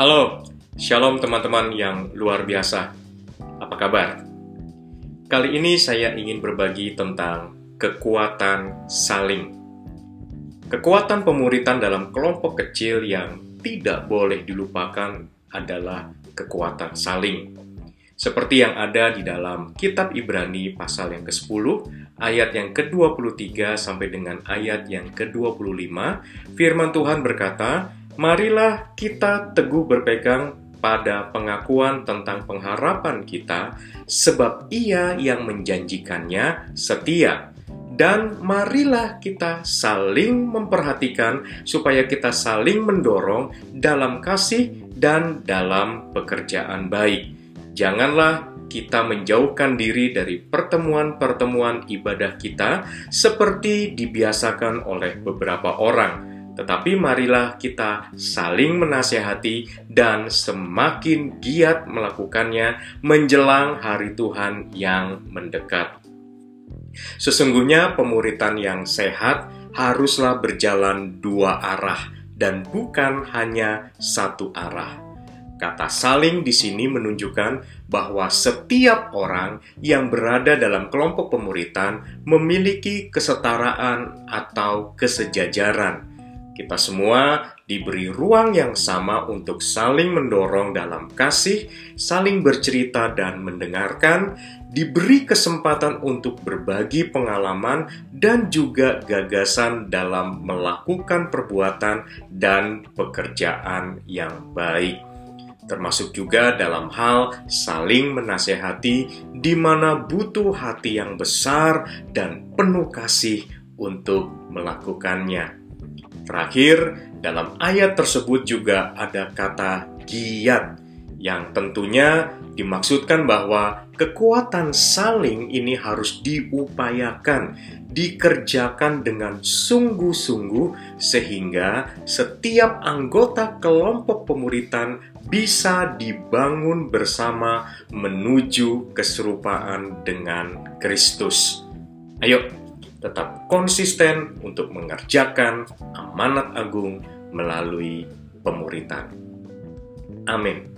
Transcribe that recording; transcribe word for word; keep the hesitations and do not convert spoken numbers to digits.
Halo, shalom teman-teman yang luar biasa. Apa kabar? Kali ini saya ingin berbagi tentang kekuatan saling. Kekuatan pemuritan dalam kelompok kecil yang tidak boleh dilupakan adalah kekuatan saling. Seperti yang ada di dalam kitab Ibrani pasal yang kesepuluh, ayat yang kedua puluh tiga sampai dengan ayat yang kedua puluh lima, firman Tuhan berkata, "Marilah kita teguh berpegang pada pengakuan tentang pengharapan kita, sebab Ia yang menjanjikannya setia. Dan marilah kita saling memperhatikan, supaya kita saling mendorong dalam kasih dan dalam pekerjaan baik. Janganlah kita menjauhkan diri dari pertemuan-pertemuan ibadah kita, seperti dibiasakan oleh beberapa orang. Tetapi marilah kita saling menasehati dan semakin giat melakukannya menjelang hari Tuhan yang mendekat." Sesungguhnya pemuritan yang sehat haruslah berjalan dua arah dan bukan hanya satu arah. Kata saling di sini menunjukkan bahwa setiap orang yang berada dalam kelompok pemuritan memiliki kesetaraan atau kesejajaran. Kita semua diberi ruang yang sama untuk saling mendorong dalam kasih, saling bercerita dan mendengarkan, diberi kesempatan untuk berbagi pengalaman dan juga gagasan dalam melakukan perbuatan dan pekerjaan yang baik. Termasuk juga dalam hal saling menasehati, di mana butuh hati yang besar dan penuh kasih untuk melakukannya. Terakhir, dalam ayat tersebut juga ada kata giat, yang tentunya dimaksudkan bahwa kekuatan saling ini harus diupayakan, dikerjakan dengan sungguh-sungguh sehingga setiap anggota kelompok pemuritan bisa dibangun bersama menuju keserupaan dengan Kristus. Ayo! Tetap konsisten untuk mengerjakan amanat agung melalui pemuritan. Amin.